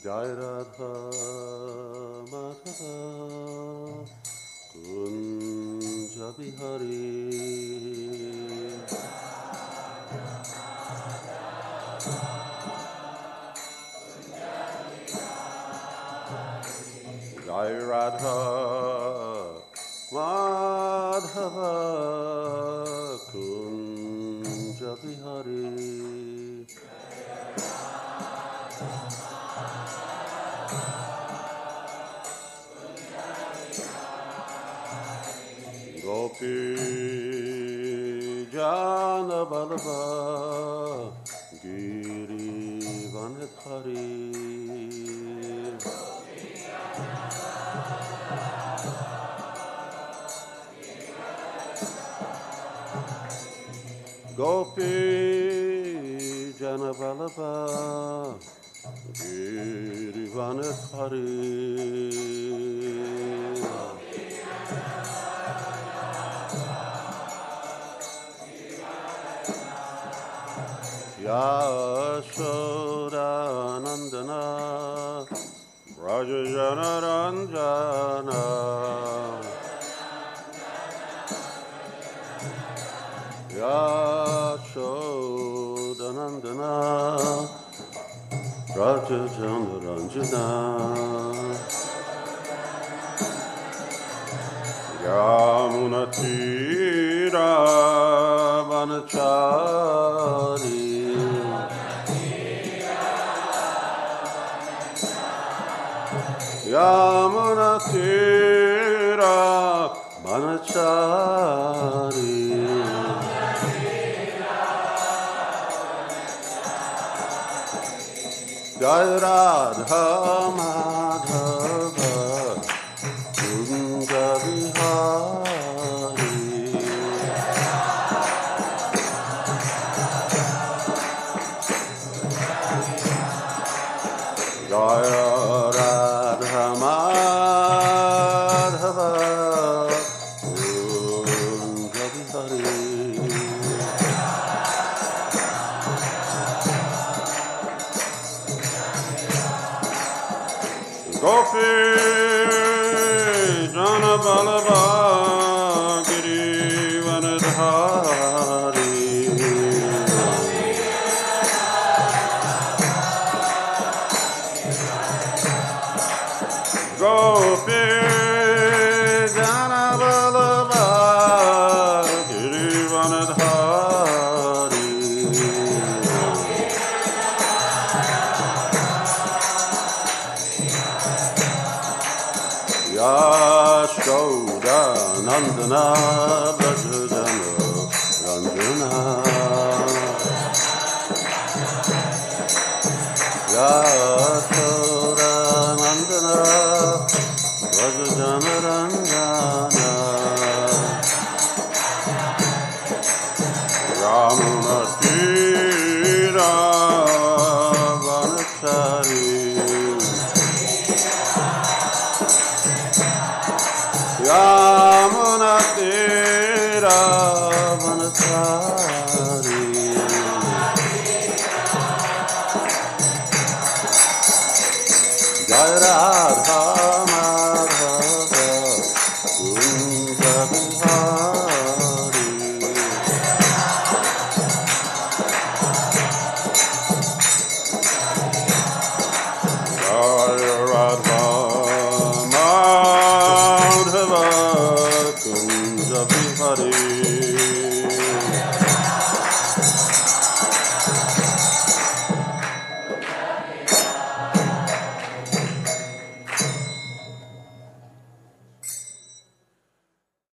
Jaya Rādhā-Mādhava Kunja Vihari Jaya Rādhā-Mādhava Kunja Vihari Gopi Jana Balaba Giri Vanethari Gopi Jana Balaba Giri Vanethari Yashoda Nandana Rajajana Ranjana Yashoda Nandana Rajajana Ranjana Yamunatira Vanachari Yamunatira Vanachari Jaya Rādhā-Mādhava Kunja Vihari Jaya Gopi Jana Balaba Giri Vanadhari Gopi Jana Balaba Giri Vanadhari Yashoda Nandana Brajajana Ranjana Yashoda Nandana Brajajana Ranjana Ramunatira Vanachari Yamunatira Vanachari Jaya Rādhā